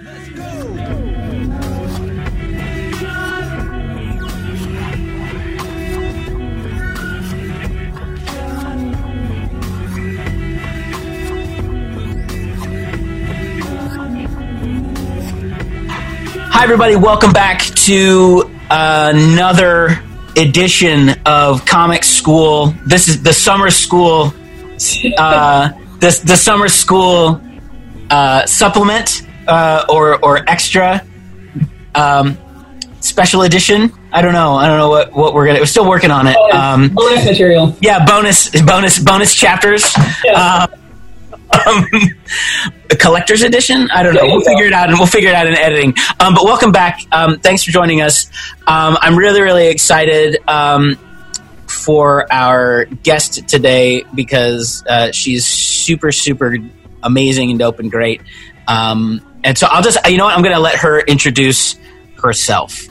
Let's go! Hi, everybody. Welcome back to another edition of Comic School. This is the summer school, the summer school supplement or extra special edition. I don't know what we're gonna. We're still working on it. Bonus material. Yeah, bonus chapters. Yeah. The collector's edition? I don't know. We'll figure it out, and we'll figure it out in editing. But welcome back. Thanks for joining us. I'm really, really excited for our guest today because she's super, super amazing and dope and great. And so I'll just, you know what? I'm going to let her introduce herself.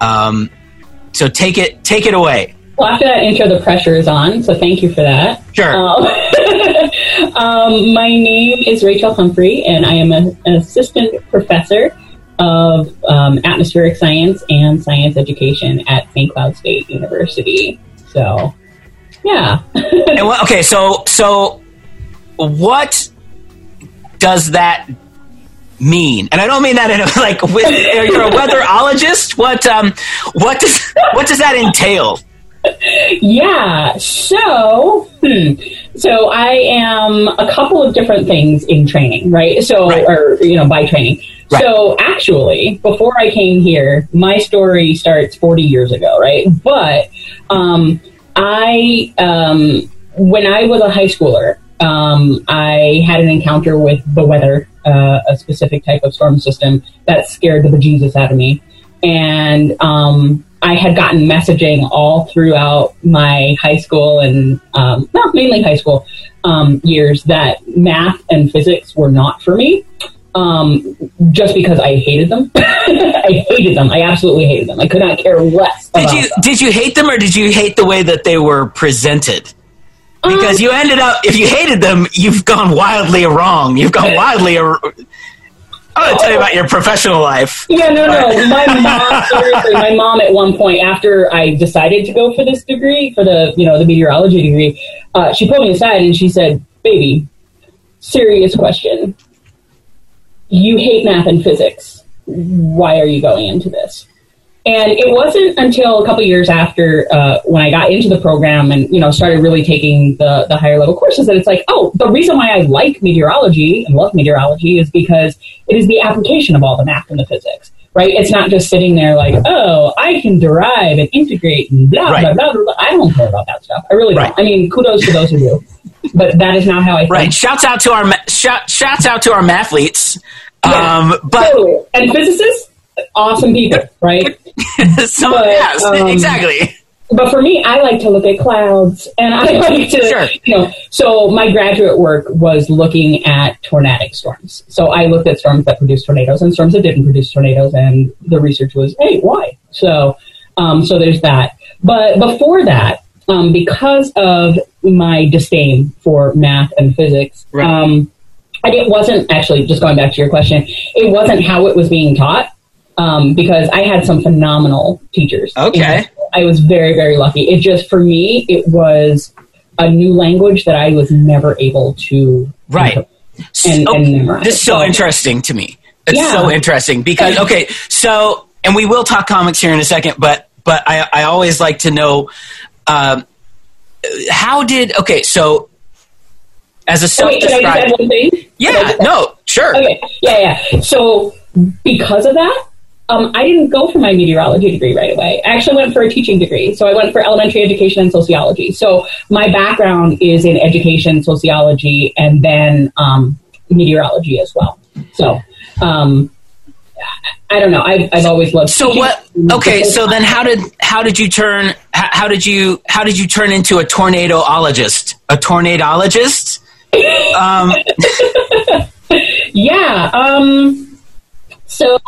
So take it away. Well, after that intro, the pressure is on, so thank you for that. Sure. My name is Rachel Humphrey, and I am an assistant professor of atmospheric science and science education at St. Cloud State University. So, yeah. And okay, so what does that mean? And I don't mean that in a, like, with, you're a weatherologist. What does that entail? Yeah, so I am a couple of different things in training, right? So, right. Or, by training. Right. So, actually, before I came here, my story starts 40 years ago, right? But when I was a high schooler, I had an encounter with the weather, a specific type of storm system that scared the bejesus out of me. And I had gotten messaging all throughout my high school and mainly high school years that math and physics were not for me, just because I hated them. I hated them. I absolutely hated them. I could not care less about them. Did you hate them, or did you hate the way that they were presented? Because you ended up, if you hated them, you've gone wildly wrong. You've gone wildly I'm going to tell you about your professional life. Yeah, no. My mom at one point, after I decided to go for this degree, for the, the meteorology degree, she pulled me aside and she said, "Baby, serious question. You hate math and physics. Why are you going into this?" And it wasn't until a couple years after when I got into the program and, started really taking the higher level courses that it's like, oh, the reason why I like meteorology and love meteorology is because it is the application of all the math and the physics, right? It's not just sitting there like, oh, I can derive and integrate and blah, right. blah, blah, blah. I don't care about that stuff. I really don't. Right. I mean, kudos to those who do. But that is not how I think. Right. Shouts out to our mathletes. Yeah, but totally. And physicists. Awesome people, right? Exactly. But for me, I like to look at clouds, and I like to, sure. So my graduate work was looking at tornadic storms. So I looked at storms that produced tornadoes and storms that didn't produce tornadoes, and the research was, hey, why? So, so there's that. But before that, because of my disdain for math and physics, right. It wasn't actually, just going back to your question, it wasn't how it was being taught. Because I had some phenomenal teachers. Okay. I was very, very lucky. It just, for me, it was a new language that I was never able to. Right. And memorize. This is so interesting to me. It's so interesting because, okay, so, and we will talk comics here in a second, but I always like to know, so as a self-described. Can I just add one thing? Yeah, no, sure. Okay. Yeah. So, because of that, I didn't go for my meteorology degree right away. I actually went for a teaching degree. So I went for elementary education and sociology. So my background is in education, sociology, and then meteorology as well. So I don't know. I've always loved. So teaching. So then how did you turn into a tornadoologist? A tornadoologist? Yeah. So,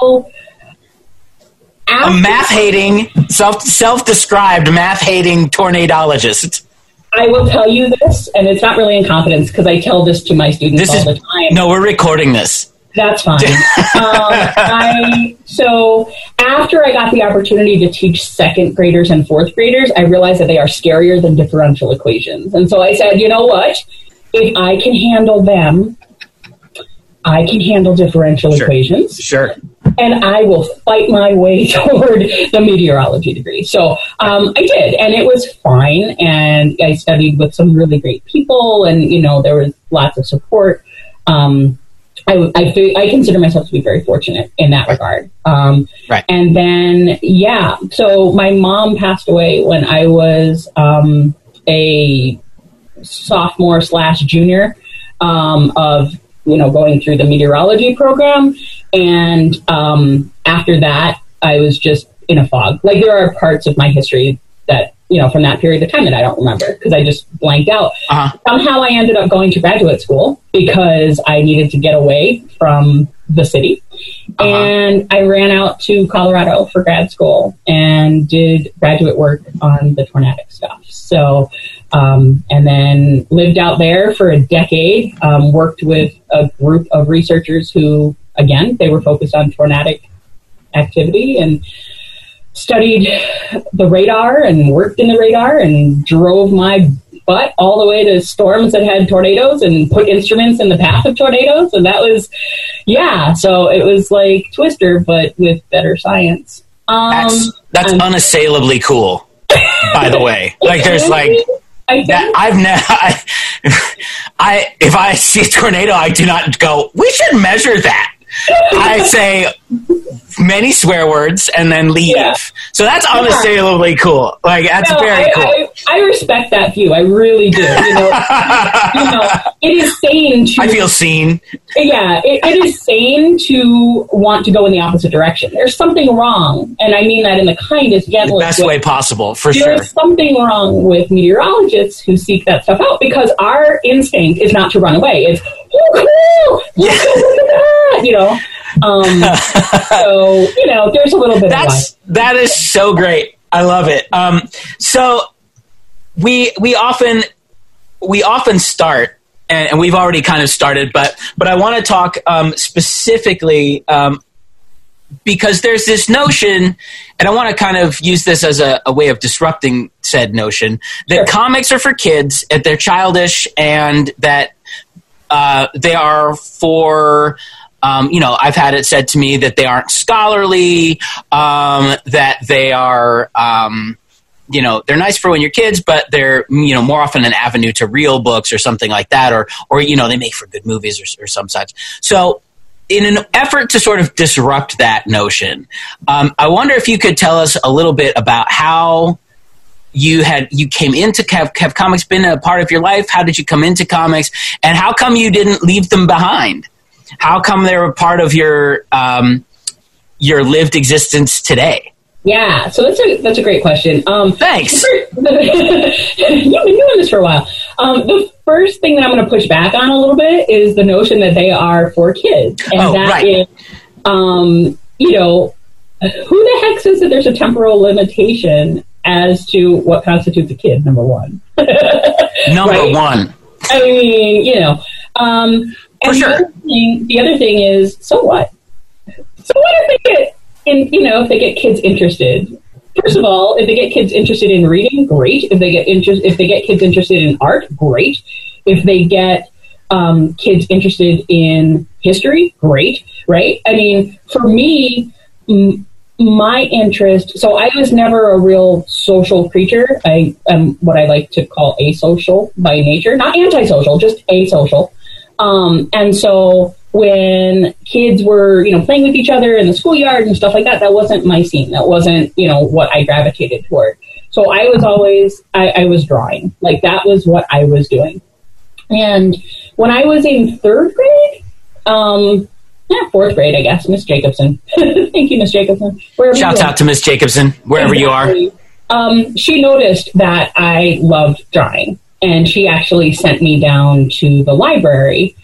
a math-hating, self-described math-hating tornadoologist. I will tell you this, and it's not really in confidence because I tell this to my students all the time. No, we're recording this. That's fine. So after I got the opportunity to teach second graders and fourth graders, I realized that they are scarier than differential equations. And so I said, you know what? If I can handle them, I can handle differential equations. Sure. And I will fight my way toward the meteorology degree. So I did, and it was fine. And I studied with some really great people, and, you know, there was lots of support. I consider myself to be very fortunate in that regard. And then, so my mom passed away when I was a sophomore slash junior of, you know, going through the meteorology program. And after that, I was just in a fog. Like, there are parts of my history that, you know, from that period of time that I don't remember because I just blanked out. Somehow I ended up going to graduate school because I needed to get away from the city. And I ran out to Colorado for grad school and did graduate work on the tornadic stuff. So, and then lived out there for a decade, worked with a group of researchers who, again, they were focused on tornadic activity, and studied the radar and worked in the radar and drove my butt all the way to storms that had tornadoes and put instruments in the path of tornadoes. And that was, so it was like Twister, but with better science. That's unassailably cool, by the way. Like, there's like... if I see a tornado, I do not go, we should measure that. I say many swear words and then leave. Yeah. So that's unassailably cool. Like, that's very cool. I respect that view. I really do. You know, it is sane to... I feel seen. Yeah, it is sane to want to go in the opposite direction. There's something wrong, and I mean that in the kindest, gentlest way. The best way possible, for sure. There's something wrong with meteorologists who seek that stuff out because our instinct is not to run away. It's, oh, cool! Yeah. You know? So, you know, there's a little bit of that is so great. I love it. So we often start, and we've already kind of started, but I want to talk specifically because there's this notion, and I want to kind of use this as a way of disrupting said notion, that comics are for kids and they're childish and that they are for... you know, I've had it said to me that they aren't scholarly, that they are, you know, they're nice for when you're kids, but they're, you know, more often an avenue to real books or something like that, or you know, they make for good movies or some such. So in an effort to sort of disrupt that notion, I wonder if you could tell us a little bit about how you came into have comics been a part of your life? How did you come into comics, and how come you didn't leave them behind? How come they're a part of your lived existence today? Yeah, so that's a great question. Thanks. You've been doing this for a while. The first thing that I'm going to push back on a little bit is the notion that they are for kids, and is, you know, who the heck says that there's a temporal limitation as to what constitutes a kid? Number one. Number one. I mean, you know. And the other thing is, so what? So what if they get, if they get kids interested? First of all, if they get kids interested in reading, great. If they get kids interested in art, great. If they get kids interested in history, great. Right? I mean, for me, my interest. So I was never a real social creature. I am what I like to call asocial by nature, not antisocial, just asocial. And so when kids were, playing with each other in the schoolyard and stuff like that, that wasn't my scene. That wasn't, what I gravitated toward. So I was always, I was drawing. Like, that was what I was doing. And when I was in third grade, fourth grade, I guess, Miss Jacobson. Thank you, Miss Jacobson. Shouts out to Miss Jacobson, wherever you are. She noticed that I loved drawing. And she actually sent me down to the library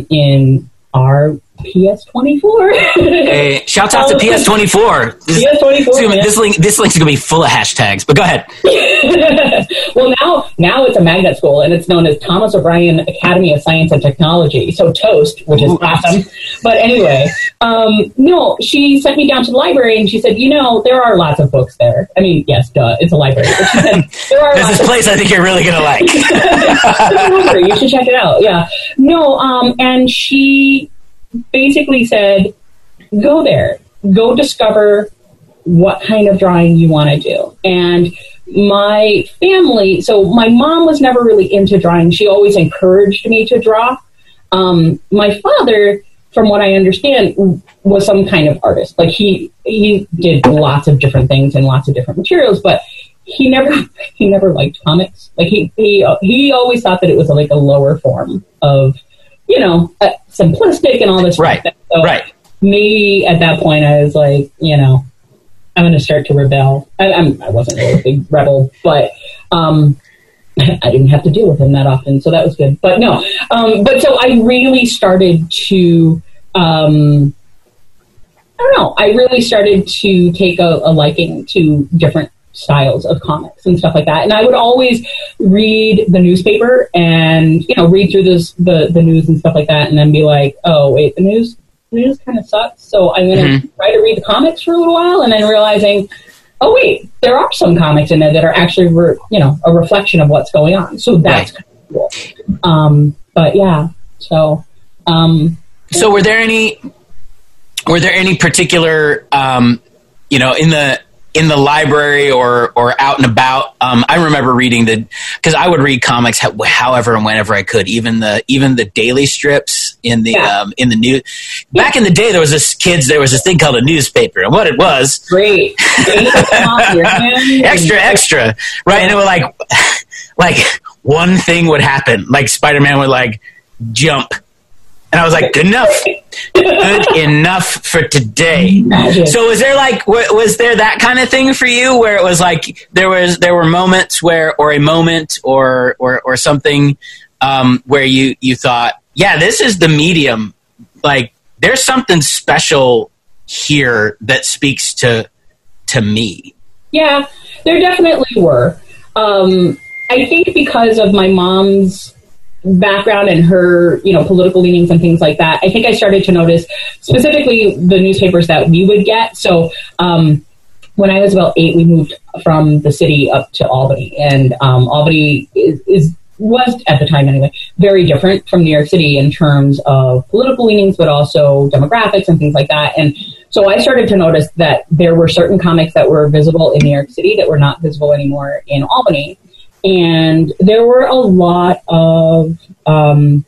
in our PS24. Hey, shouts out to PS24. This link's going to be full of hashtags, but go ahead. Well, now it's a magnet school, and it's known as Thomas O'Brien Academy of Science and Technology, so TOAST, which is awesome. But anyway, she sent me down to the library, and she said, there are lots of books there. I mean, yes, duh, it's a library. But she said, there's this place I think you're really going to like. You should check it out, yeah. No, and she basically said, go there, go discover what kind of drawing you want to do. And my family, so my mom was never really into drawing. She always encouraged me to draw. My father, from what I understand, was some kind of artist. Like he did lots of different things and lots of different materials, but he never liked comics. Like he always thought that it was like a lower form of, simplistic and all this stuff. So maybe at that point I was like, I'm going to start to rebel. I wasn't really a big rebel, but I didn't have to deal with him that often, so that was good. But no, but so I really started to, take a liking to different styles of comics and stuff like that. And I would always read the newspaper and, read through the news and stuff like that, and then be like, oh, wait, the news kind of sucks, so I'm going to try to read the comics for a little while, and then realizing, oh, wait, there are some comics in there that are actually, a reflection of what's going on. So that's kind of cool. But yeah, so. So were there any particular, in the library or out and about? I remember reading because I would read comics however and whenever I could, even the daily strips in the news. Back in the day, there was this thing called a newspaper, and what it was. Great. Extra. Right. And it was like one thing would happen. Like Spider-Man would jump. And I was like, good enough for today. Magic. So was there was there that kind of thing for you where it was there were moments or something where you thought, yeah, this is the medium. There's something special here that speaks to me. Yeah, there definitely were. I think because of my mom's background and her, political leanings and things like that, I think I started to notice specifically the newspapers that we would get. So when I was about 8, we moved from the city up to Albany, and Albany was at the time anyway, very different from New York City in terms of political leanings, but also demographics and things like that. And so I started to notice that there were certain comics that were visible in New York City that were not visible anymore in Albany. And there were a lot of kind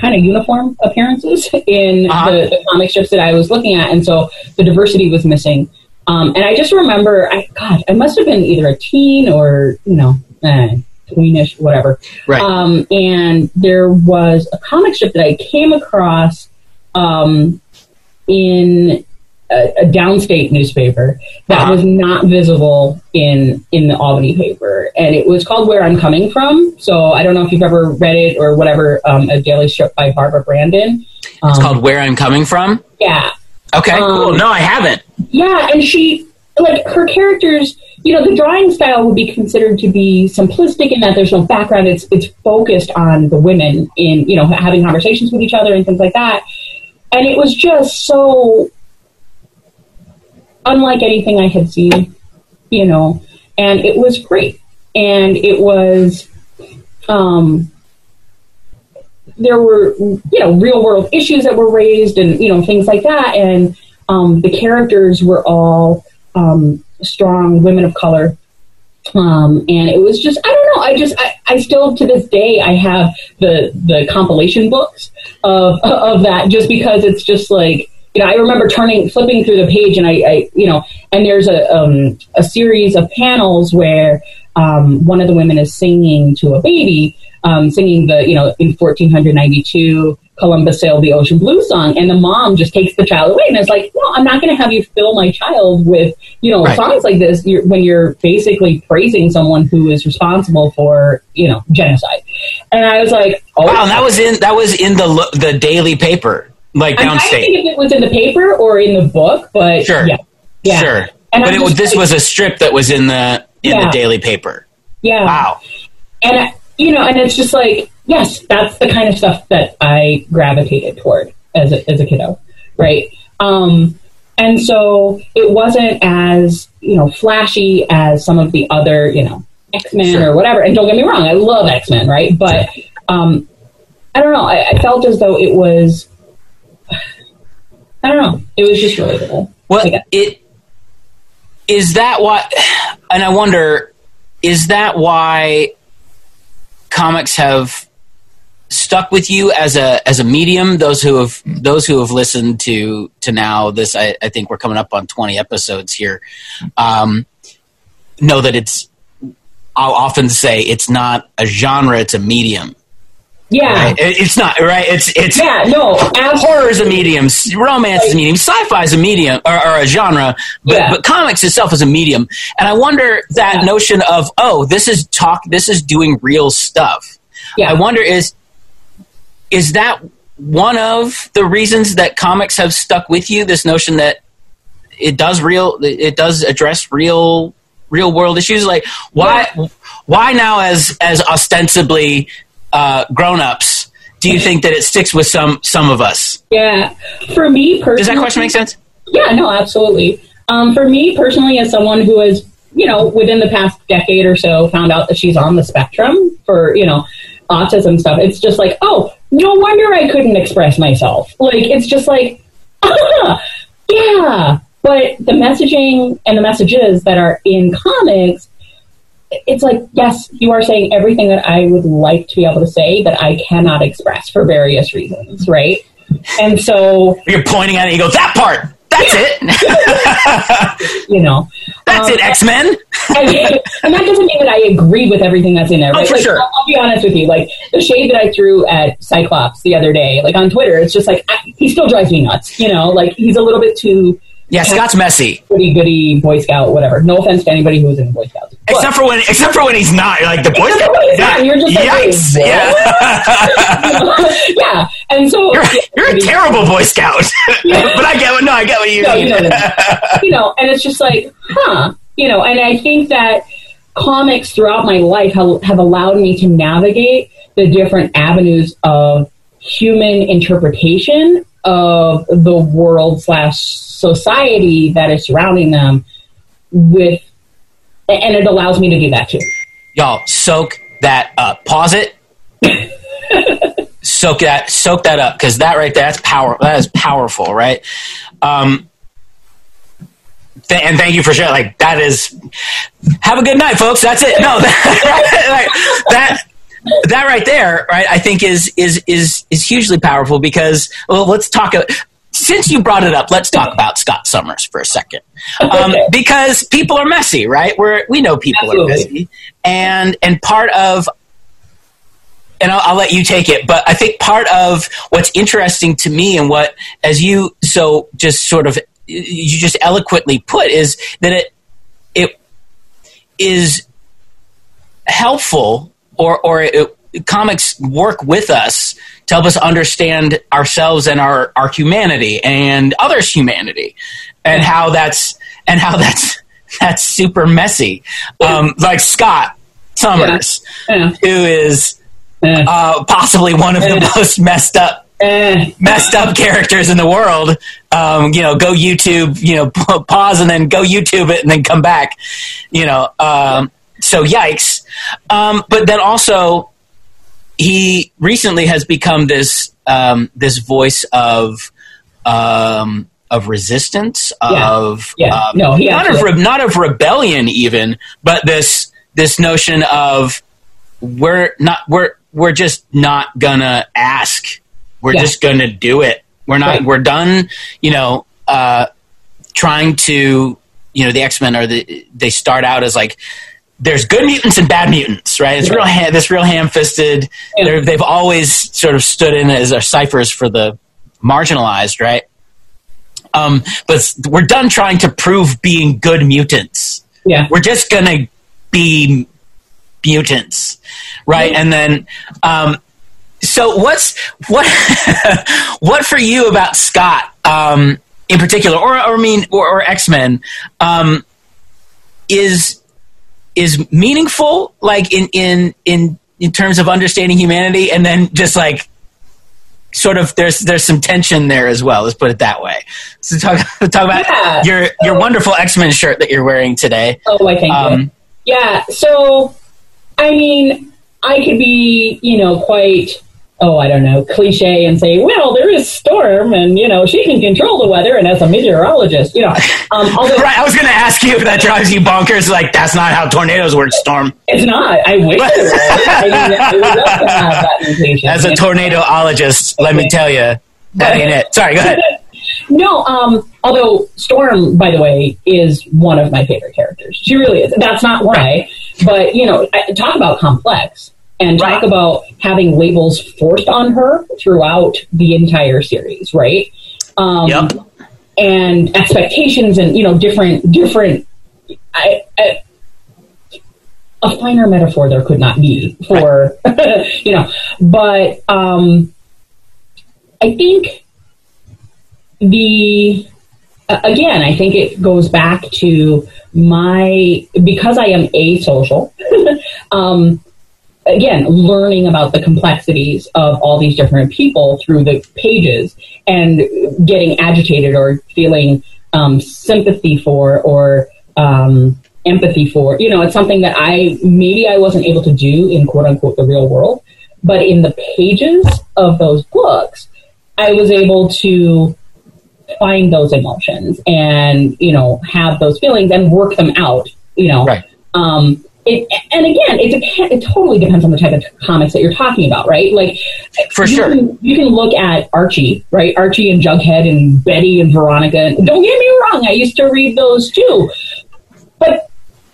of uniform appearances in the comic strips that I was looking at. And so the diversity was missing. And I just remember, I must have been either a teen or, tweenish, whatever. Right. And there was a comic strip that I came across in a downstate newspaper that was not visible in the Albany paper. And it was called Where I'm Coming From. So I don't know if you've ever read it or whatever, a daily strip by Barbara Brandon. It's called Where I'm Coming From? Yeah. Okay, cool. No, I haven't. Yeah, and she, her characters, the drawing style would be considered to be simplistic in that there's no background. It's focused on the women in, having conversations with each other and things like that. And it was just so unlike anything I had seen, and it was great. And it was, there were, real world issues that were raised and, things like that. And the characters were all strong women of color. And it was just, I still to this day, I have the compilation books of that just because it's just I remember flipping through the page, and I there's a series of panels where one of the women is singing to a baby, singing the, in 1492, Columbus sailed the ocean blue song, and the mom just takes the child away, and it's like, no, I'm not going to have you fill my child with, songs like this when you're basically praising someone who is responsible for, genocide. And I was like, oh, wow, that was in the daily paper. Like downstate. I'm thinking if it was in the paper or in the book, but sure. Yeah. Sure. And but this was a strip that was in the daily paper. Yeah. Wow. And and it's just like, yes, that's the kind of stuff that I gravitated toward as a kiddo, right? And so it wasn't as, flashy as some of the other, X-Men sure. or whatever. And don't get me wrong, I love X-Men, right? But sure. I don't know. I felt as though it was, it was just relatable. Well, is that why? And I wonder, is that why comics have stuck with you as a medium? Those who have listened to now this, I think we're coming up on 20 episodes here. Know that I'll often say it's not a genre; it's a medium. Yeah, right? It's not right. It's yeah, no. Horror is a medium. Romance is a medium. Sci-fi is a medium or a genre. But, yeah. But comics itself is a medium. And I wonder that notion of this is talk. This is doing real stuff. Yeah. I wonder is that one of the reasons that comics have stuck with you? This notion that it does address real world issues. Like why now as ostensibly grown-ups, do you think that it sticks with some of us? Yeah. For me personally... Does that question make sense? Yeah, no, absolutely. For me personally, as someone who has, within the past decade or so, found out that she's on the spectrum for, autism stuff, it's just like, no wonder I couldn't express myself. Like, it's just like, yeah. But the messaging and the messages that are in comics... It's like, yes, you are saying everything that I would like to be able to say that I cannot express for various reasons, right? And so... You're pointing at it and you go, that part! That's it! That's it, X-Men! And that doesn't mean that I agree with everything that's in there. Right? Oh, for sure. I'll be honest with you. Like, the shade that I threw at Cyclops the other day, like on Twitter, it's just like, he still drives me nuts, Like, he's a little bit too... Yeah, Scott's messy. Goody, Boy Scout, whatever. No offense to anybody who was in the Boy Scouts. Except for when he's not. You're like, the Boy Scout? You're just like, yikes. Yeah. yeah. And so... You're a terrible Boy Scout. Yeah. But I get what you mean. And it's just like, and I think that comics throughout my life have allowed me to navigate the different avenues of human interpretation of the world /society that is surrounding them with, and it allows me to do that too. Y'all, soak that up. Pause it. soak that up, because that right there, that is powerful, right? And thank you for sharing. Like, that is, have a good night, folks. That's it. No, that right there, right, I think is hugely powerful because, well, let's talk about, since you brought it up, let's talk about Scott Summers for a second. Because people are messy, right? We know people Absolutely. Are messy. And part of, and I'll let you take it, but I think part of what's interesting to me and what, as you so just sort of, you just eloquently put, is that it is helpful comics work with us to help us understand ourselves and our humanity and others' humanity, and how that's super messy. Like Scott Summers, who is possibly one of the most messed up characters in the world. Go YouTube, pause and then go YouTube it and then come back, So yikes. But then also he recently has become this this voice of resistance, not of rebellion even, but this notion of we're just not gonna ask. We're just gonna do it. We're not we're done, trying to the X-Men they start out as like there's good mutants and bad mutants, right? It's real ham-fisted. Yeah. They've always sort of stood in as our ciphers for the marginalized, right? But we're done trying to prove being good mutants. Yeah, we're just gonna be mutants, right? Yeah. And then So what for you about Scott in particular, or X-Men, is meaningful, like in terms of understanding humanity, and then just like sort of there's some tension there as well. Let's put it that way. So talk about your wonderful X-Men shirt that you're wearing today. Oh, I thank you. Yeah. So, I mean, I could be, quite, I don't know, cliche and say, well, there is Storm and, she can control the weather. And as a meteorologist, right. I was going to ask you if that drives you bonkers. Like, that's not how tornadoes work, Storm. It's not. I wish it was. I would love to have that mutation. As a tornadoologist, okay, let me tell you, that ain't it. Sorry, go ahead. No, although Storm, by the way, is one of my favorite characters. She really is. That's not why. But, talk about complex. And talk about having labels forced on her throughout the entire series, right? Yep. And expectations and, different... a finer metaphor there could not be for, But I think I think it goes back to because I am asocial, again, learning about the complexities of all these different people through the pages and getting agitated or feeling sympathy for or empathy for. It's something that I wasn't able to do in quote unquote the real world, but in the pages of those books, I was able to find those emotions and, have those feelings and work them out, Right. It totally depends on the type of comics that you're talking about, right? Like, for sure, you can look at Archie, right? Archie and Jughead and Betty and Veronica. Don't get me wrong; I used to read those too, but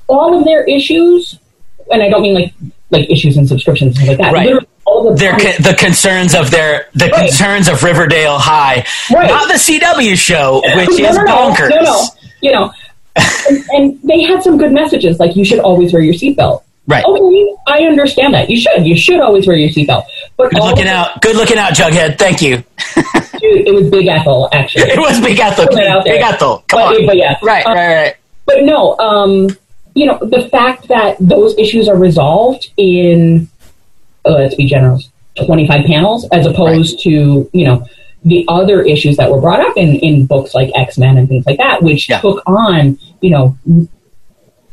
all of their issues, and I don't mean like issues and subscriptions and things like that. Right. All the concerns of Riverdale High, right. Not the CW show, which is bonkers. No. And they had some good messages, like you should always wear your seatbelt. Right. Okay, I understand that. You should always wear your seatbelt. But good looking out, Jughead. Thank you. Dude, it was Big Ethel, actually. It was Big Ethel. Big Ethel. Come on. But yeah. Right. But no, the fact that those issues are resolved in, let's be generous, 25 panels, as opposed to, the other issues that were brought up in books like X-Men and things like that, which took on,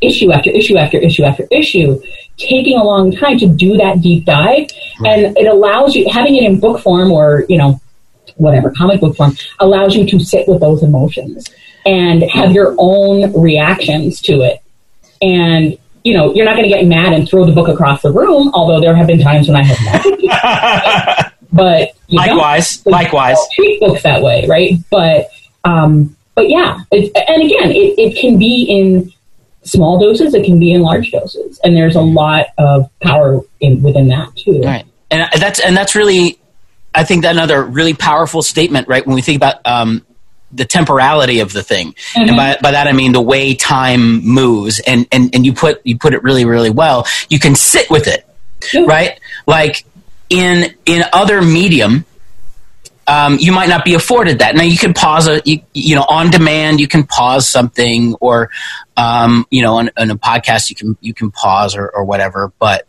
issue after issue after issue after issue, taking a long time to do that deep dive. Right. And it allows you, having it in book form or, whatever, comic book form, allows you to sit with those emotions and have your own reactions to it. And, you're not going to get mad and throw the book across the room, although there have been times when I have not. But likewise, don't treat books that way, right? But yeah, it can be in small doses, it can be in large doses, and there's a lot of power within that too. Right, and that's really, I think, another really powerful statement, right? When we think about the temporality of the thing, and by that I mean the way time moves, and you put it really, really well. You can sit with it, right? Like. In other medium, you might not be afforded that. Now you can pause on demand. You can pause something, or on a podcast you can pause or whatever. But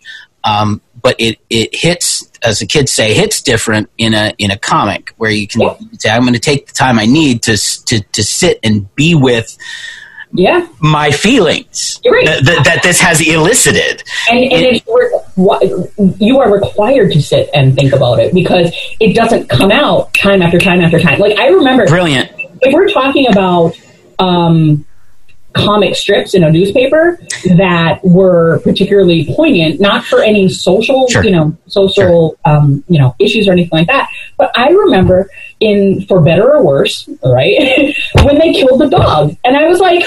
it hits, as the kids say, hits different in a comic where you can say, I'm going to take the time I need to sit and be with. Yeah, my feelings that this has elicited, and you are required to sit and think about it because it doesn't come out time after time after time. Like I remember, brilliant. If we're talking about comic strips in a newspaper that were particularly poignant, not for any social, issues or anything like that, but I remember in For Better or Worse, right, when they killed the dog, and I was like,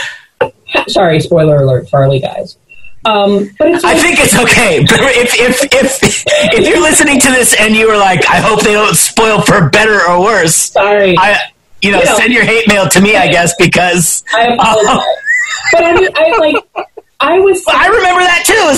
sorry, spoiler alert, Farley dies. But it's like, I think it's okay. But if you're listening to this and you were like, I hope they don't spoil For Better or Worse. Sorry, send your hate mail to me, I guess, because I apologize. But I remember that too.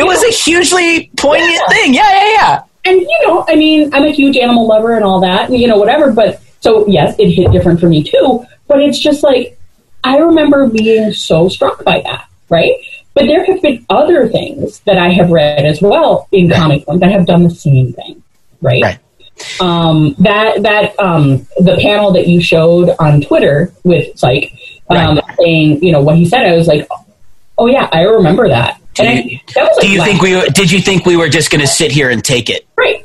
It was a hugely poignant thing. Yeah. And, you know, I mean, I'm a huge animal lover and all that, and, you know, whatever. But so, yes, it hit different for me, too. But it's just like, I remember being so struck by that, right? But there have been other things that I have read as well in comic books that have done the same thing, right? Right. The panel that you showed on Twitter with Psych, saying, you know, what he said, I was like, oh yeah, I remember that. Did you think we were just going to sit here and take it? Right.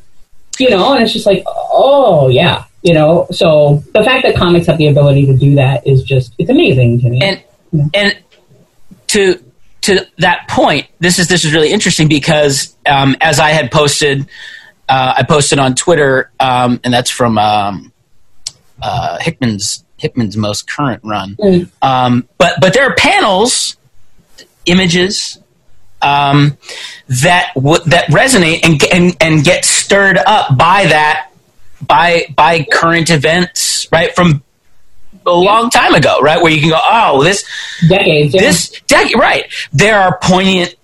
You know, and it's just like, oh yeah, you know, so the fact that comics have the ability to do that is just, it's amazing to me. And, yeah. And to that point, this is really interesting because, as I had posted, I posted on Twitter, and that's from Hickman's most current run. Mm. But there are panels, images that resonate and get stirred up by that by current events, right, from a long time ago, right, where you can go, oh, this decade, right. There are poignant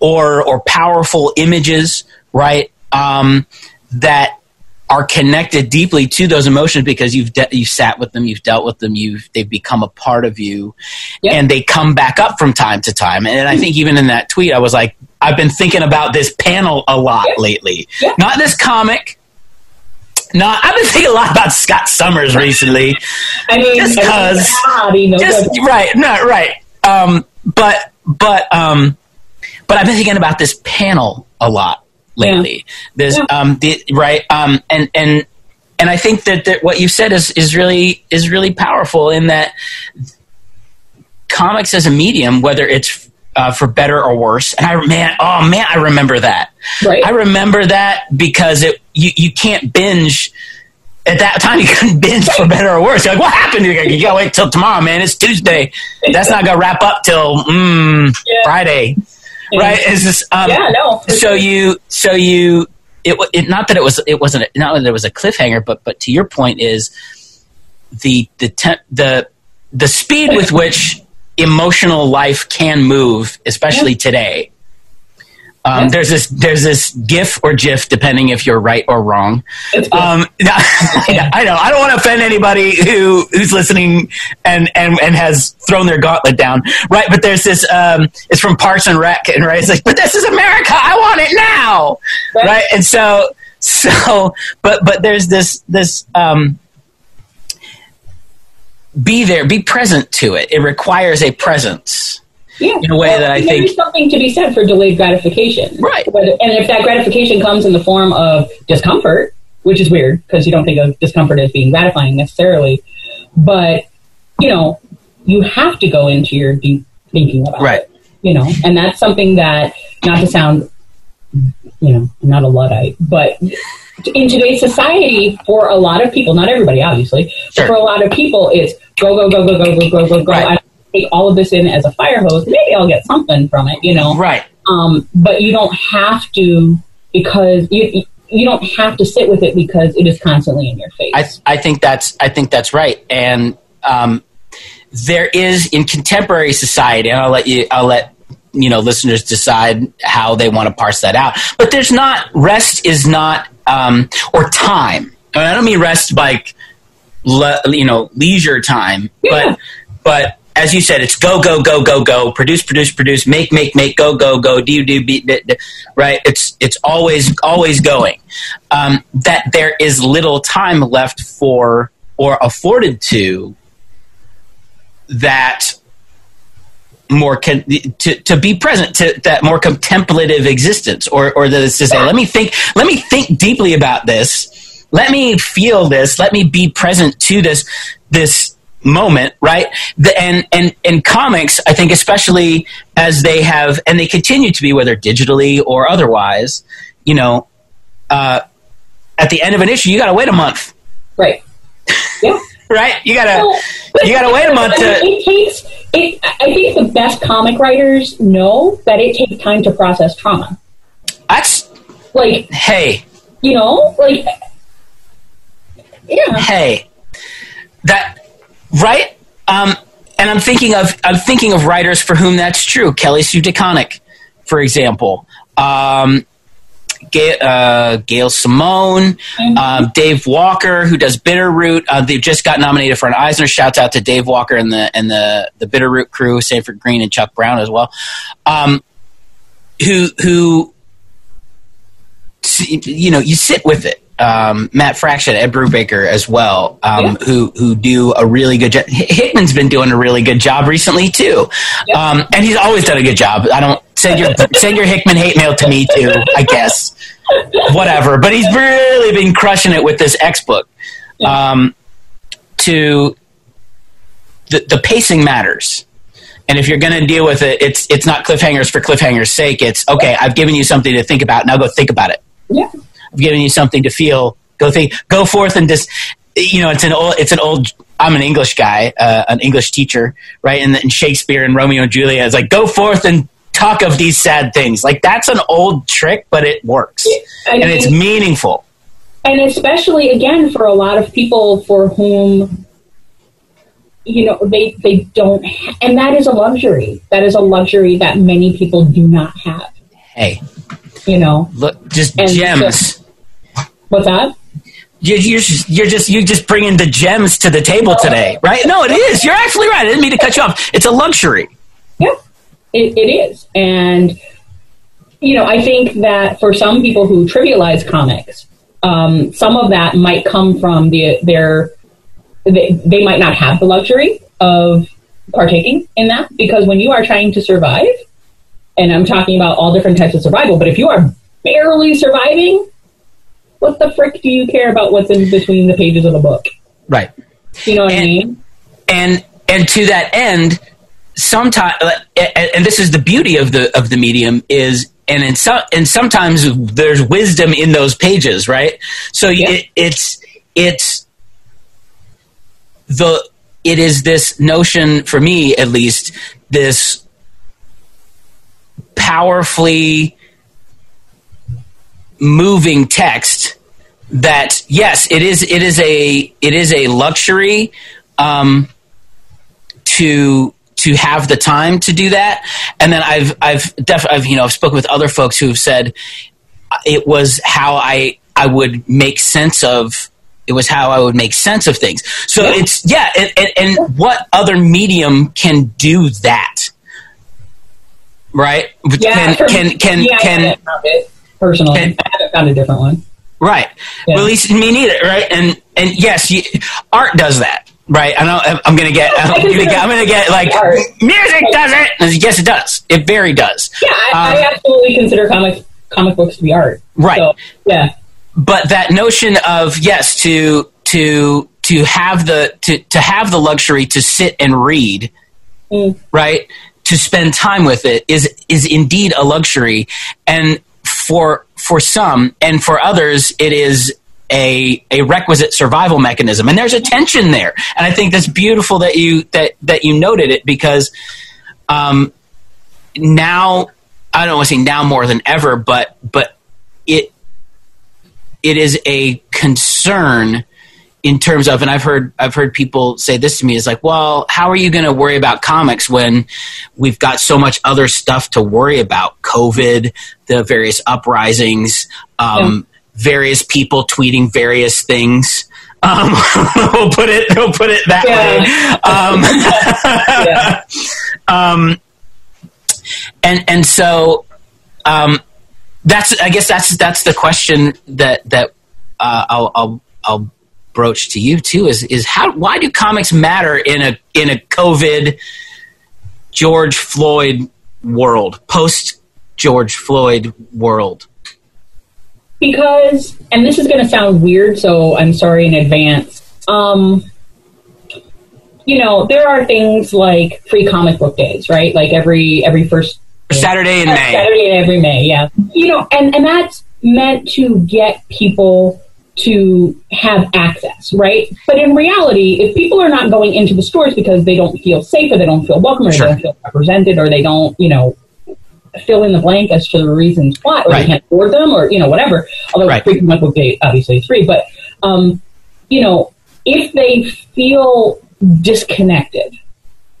or powerful images, right. That are connected deeply to those emotions because you've sat with them, you've dealt with them, they've become a part of you, yep. And they come back up from time to time. And I think even in that tweet, I was like, I've been thinking about this panel a lot lately, yep. Not this comic. No, I've been thinking a lot about Scott Summers recently. I mean, but I've been thinking about this panel a lot lately. Yeah. There's and I think that what you said is really powerful in that comics as a medium, whether it's for better or worse. And I remember that. Right. I remember that because you can't binge. At that time, you couldn't binge For Better or Worse. You're like, what happened? You gotta wait till tomorrow, man. It's Tuesday. That's not gonna wrap up till Friday. Right? It's just, it wasn't a cliffhanger, but to your point is the speed with which emotional life can move, especially today. There's this GIF or GIF, depending if you're right or wrong. I know I don't want to offend anybody who's listening and has thrown their gauntlet down, right? But there's this. It's from Parks and Rec, and right, it's like, but this is America. I want it now, right? And so, but there's this. Be there, be present to it. It requires a presence. Yeah. In a way that I think there's something to be said for delayed gratification. Right. And if that gratification comes in the form of discomfort, which is weird because you don't think of discomfort as being gratifying necessarily, but, you know, you have to go into your deep thinking about it, you know, and that's something that, not to sound, you know, not a Luddite, but in today's society, for a lot of people, not everybody, obviously, sure. But for a lot of people, it's go, go, go. Right. Take all of this in as a fire hose, maybe I'll get something from it, you know? Right. But you don't have to, because you don't have to sit with it because it is constantly in your face. I think that's right. And there is, in contemporary society, and I'll let listeners decide how they want to parse that out, but there's not, rest is not, or time. I don't mean rest like, leisure time, but as you said, it's go, go, go, go, go, produce, produce, produce, make, make, make, go, go, go, do, do, be, do, right? It's always going. That there is little time left for or afforded to that more to be present to that more contemplative existence, or this to say, let me think deeply about this, let me feel this, let me be present to this moment, right? And comics, I think, especially as they have, and they continue to be, whether digitally or otherwise, you know, at the end of an issue, you got to wait a month, right? Yeah, right. You gotta wait a month. I think the best comic writers know that it takes time to process trauma. That's like, hey, you know, like, yeah, hey, that. Right, and I'm thinking of writers for whom that's true. Kelly Sue DeConnick, for example, Gail Simone, Dave Walker, who does Bitterroot. They've just got nominated for an Eisner. Shout out to Dave Walker and the Bitterroot crew, Sanford Green and Chuck Brown as well, who you know, you sit with it. Matt Fraction, Ed Brubaker as well, yeah. who do a really good job. Hickman's been doing a really good job recently too, yep. And he's always done a good job. I don't send your Hickman hate mail to me too, I guess, whatever. But he's really been crushing it with this X book. To the pacing matters. And if you're going to deal with it, it's not cliffhangers for cliffhangers' sake. It's, okay, I've given you something to think about. Now go think about it. Yeah. I've given you something to feel. Go think. Go forth and just, you know, it's an old. I'm an English guy, an English teacher, right? And Shakespeare and Romeo and Juliet is like, go forth and talk of these sad things. Like, that's an old trick, but it works. And it's meaningful. And especially, again, for a lot of people for whom, you know, they don't, and that is a luxury. That is a luxury that many people do not have. Hey, you know, look, just gems. So, what's that? You're just bringing the gems to the table today, right? No, it is. You're actually right. I didn't mean to cut you off. It's a luxury. Yeah, it is, and you know, I think that for some people who trivialize comics, some of that might come from they might not have the luxury of partaking in that, because when you are trying to survive, and I'm talking about all different types of survival, but if you are barely surviving, what the frick do you care about what's in between the pages of a book? Right. You know what I mean? And to that end, sometimes, and this is the beauty of the medium is, and sometimes there's wisdom in those pages, right? So yeah. It is this notion, for me at least, this powerfully moving text that, yes, it is a luxury to have the time to do that. And then I've spoken with other folks who've said it was how I would make sense of. It was how I would make sense of things. So yeah. And what other medium can do that, right? Yeah, personally, I haven't found a different one. Right. Yeah. Well, at least me neither. Right. And yes, art does that. Right. I'm gonna get like art. Music does it. Yes, it does. It very does. Yeah, I absolutely consider comic books to be art. Right. So, yeah. But that notion of, yes, to have the luxury to sit and read, right? To spend time with it is indeed a luxury, and for some and for others it is a requisite survival mechanism. And there's a tension there, and I think that's beautiful that you noted it, because now, I don't want to say now more than ever, but it is a concern in terms of, and I've heard people say this to me, is like, well, how are you going to worry about comics when we've got so much other stuff to worry about? COVID, the various uprisings, various people tweeting various things. We'll put it that way. And so I guess that's the question that I'll broach to you too is why do comics matter in a COVID George Floyd world, post George Floyd world? Because, and this is going to sound weird, so I'm sorry in advance. You know, there are things like free comic book days, right? Like every first Saturday in May. Saturday in every May, yeah. You know, and that's meant to get people to have access, right? But in reality, if people are not going into the stores because they don't feel safe or they don't feel welcome or they don't feel represented or they don't, you know, fill in the blank as to the reasons why, or they can't afford them or, you know, whatever. Although free comic book day, obviously, is free. But, you know, if they feel disconnected,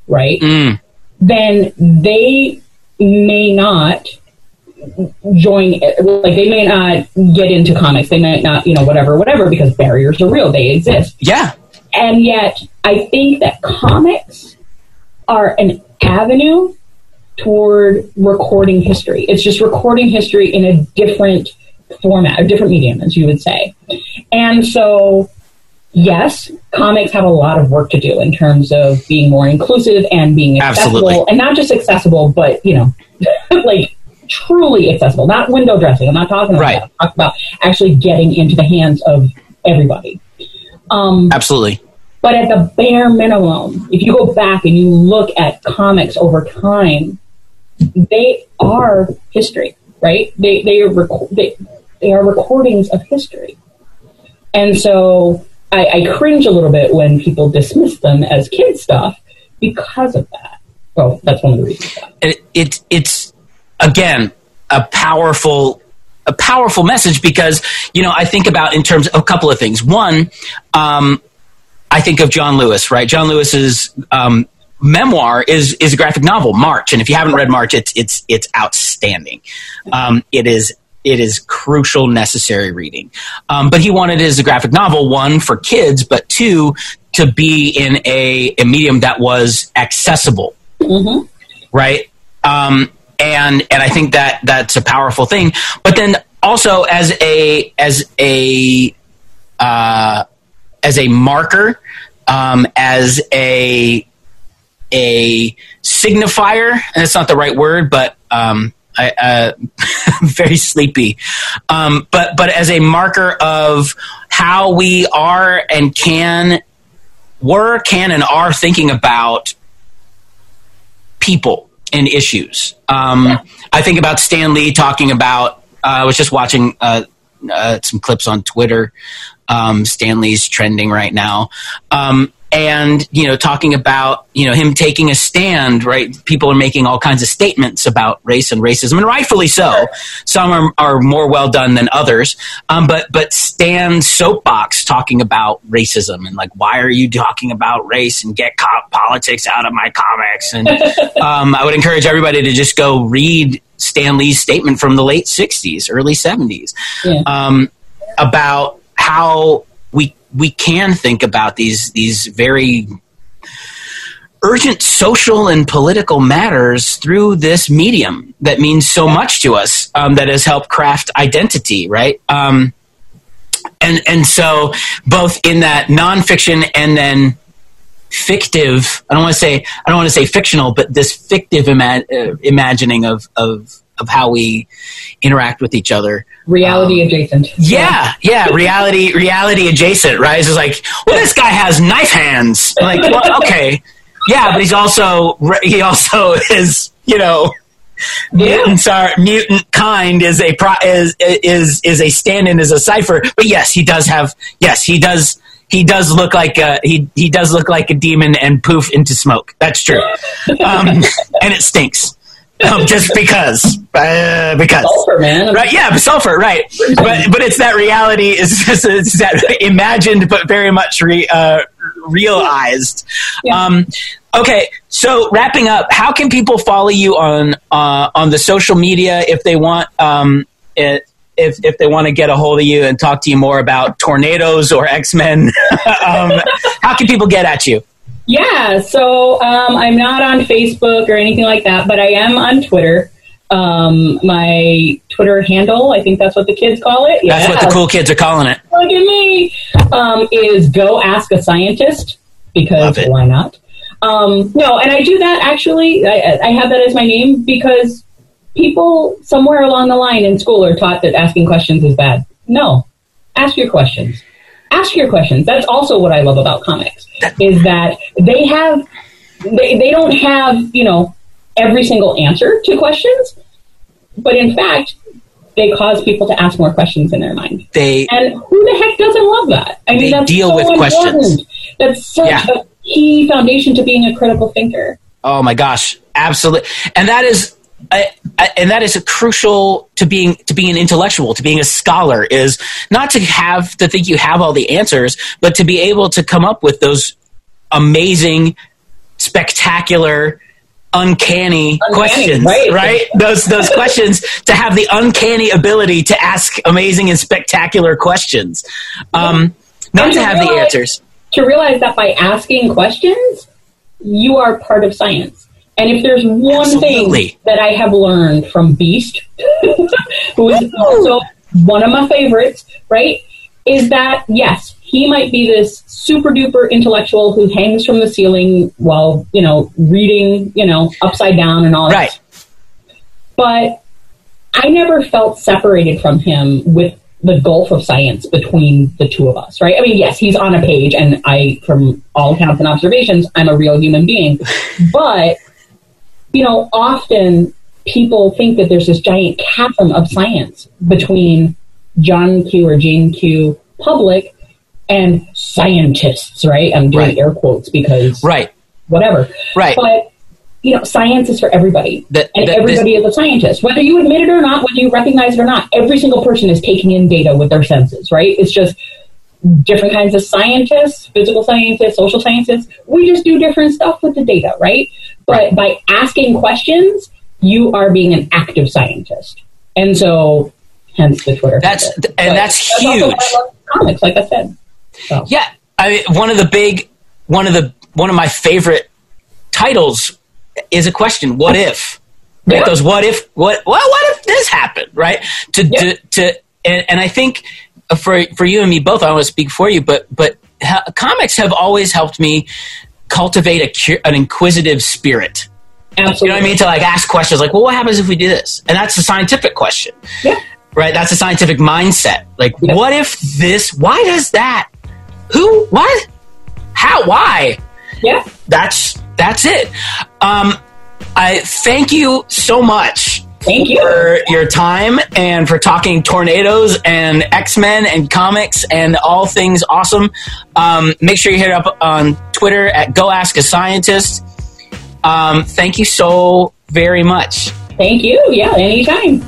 right, then they may not join, like they may not get into comics, they might not, you know, whatever, because barriers are real, they exist. Yeah. And yet I think that comics are an avenue toward recording history. It's just recording history in a different format, a different medium, as you would say. And so, yes, comics have a lot of work to do in terms of being more inclusive and being accessible. Absolutely. And not just accessible, but, you know, like truly accessible, not window dressing. I'm not talking about that. I'm talking about actually getting into the hands of everybody. Absolutely. But at the bare minimum, if you go back and you look at comics over time, they are history, right? They are recordings of history. And so I cringe a little bit when people dismiss them as kid stuff because of that. Well, that's one of the reasons. It's again, a powerful message because, you know, I think about in terms of a couple of things. One, I think of John Lewis, right? John Lewis's memoir is a graphic novel, March, and if you haven't read March, it's outstanding. It is crucial, necessary reading. But he wanted it as a graphic novel, one for kids, but two to be in a medium that was accessible, mm-hmm. right? And I think that's a powerful thing. But then also as a marker, as a signifier, and it's not the right word, but I'm very sleepy. But as a marker of how we are and are thinking about people and issues. I think about Stan Lee talking about. I was just watching some clips on Twitter. Stan Lee's trending right now. And, you know, talking about, you know, him taking a stand, right? People are making all kinds of statements about race and racism, and rightfully so. Some are more well done than others. But Stan's soapbox talking about racism and, like, why are you talking about race, and get politics out of my comics? And I would encourage everybody to just go read Stan Lee's statement from the late 60s, early 70s, yeah. About how we can think about these very urgent social and political matters through this medium that means so much to us, that has helped craft identity, right? And so both in that nonfiction and then fictive, I don't want to say fictional, but this fictive imagining of how we interact with each other. Reality adjacent. Yeah, reality adjacent, right? It's just like, well, this guy has knife hands. I'm like, well, okay. Yeah, but he's also, is, you know, mutant kind is a stand-in, is a cipher. But yes, he does look like he does look like a demon and poof into smoke. That's true. And it stinks. Just because sulfur, man. Right? Yeah, sulfur, right? But it's that reality is that imagined but very much realized. Yeah. Okay, so wrapping up, how can people follow you on the social media if they want if they want to get a hold of you and talk to you more about tornadoes or X-Men? How can people get at you? Yeah, so I'm not on Facebook or anything like that, but I am on Twitter. My Twitter handle, I think that's what the kids call it. Yeah. That's what the cool kids are calling it. Look at me. Is Go Ask a Scientist, because why not? No, and I do that actually. I have that as my name because people somewhere along the line in school are taught that asking questions is bad. No, ask your questions. Ask your questions. That's also what I love about comics, is that they don't have, you know, every single answer to questions, but in fact, they cause people to ask more questions in their mind. And who the heck doesn't love that? I mean, that's deal so with important. Questions. That's such a key foundation to being a critical thinker. Oh my gosh, absolutely. And that is a crucial to being an intellectual, to being a scholar, is not to have to think you have all the answers, but to be able to come up with those amazing, spectacular, uncanny questions, right? Those questions, to have the uncanny ability to ask amazing and spectacular questions. Not to have the answers. To realize that by asking questions, you are part of science. And if there's one thing that I have learned from Beast, who is also one of my favorites, right, is that, yes, he might be this super-duper intellectual who hangs from the ceiling while, reading, upside down and all that. Right. But I never felt separated from him with the gulf of science between the two of us, right? I mean, yes, he's on a page, and I, from all accounts and observations, I'm a real human being. But, often people think that there's this giant chasm of science between John Q or Jane Q public and scientists, right? I'm doing air quotes because whatever. Right. But, science is for everybody. Everybody is a scientist. Whether you admit it or not, whether you recognize it or not, every single person is taking in data with their senses, right? It's just different kinds of scientists, physical scientists, social scientists. We just do different stuff with the data, right? But by asking questions, you are being an active scientist. And so, hence the Twitter. That's huge. Also why I love comics, like I said. So. Yeah. One of my favorite titles is a question. What if? Right? Yeah. Those what if this happened? Right? And I think for you and me both, I don't want to speak for you, but comics have always helped me cultivate an inquisitive spirit. Absolutely. You know what I mean? To ask questions like, well, what happens if we do this? And that's a scientific question. Yeah. Right? That's a scientific mindset. What if this? Why does that? Who? What? How? Why? Yeah. That's it. I thank you so much. Thank you for your time and for talking tornadoes and X-Men and comics and all things awesome. Make sure you hit up on Twitter at Go Ask a Scientist. Thank you so very much. Thank you. Yeah, anytime.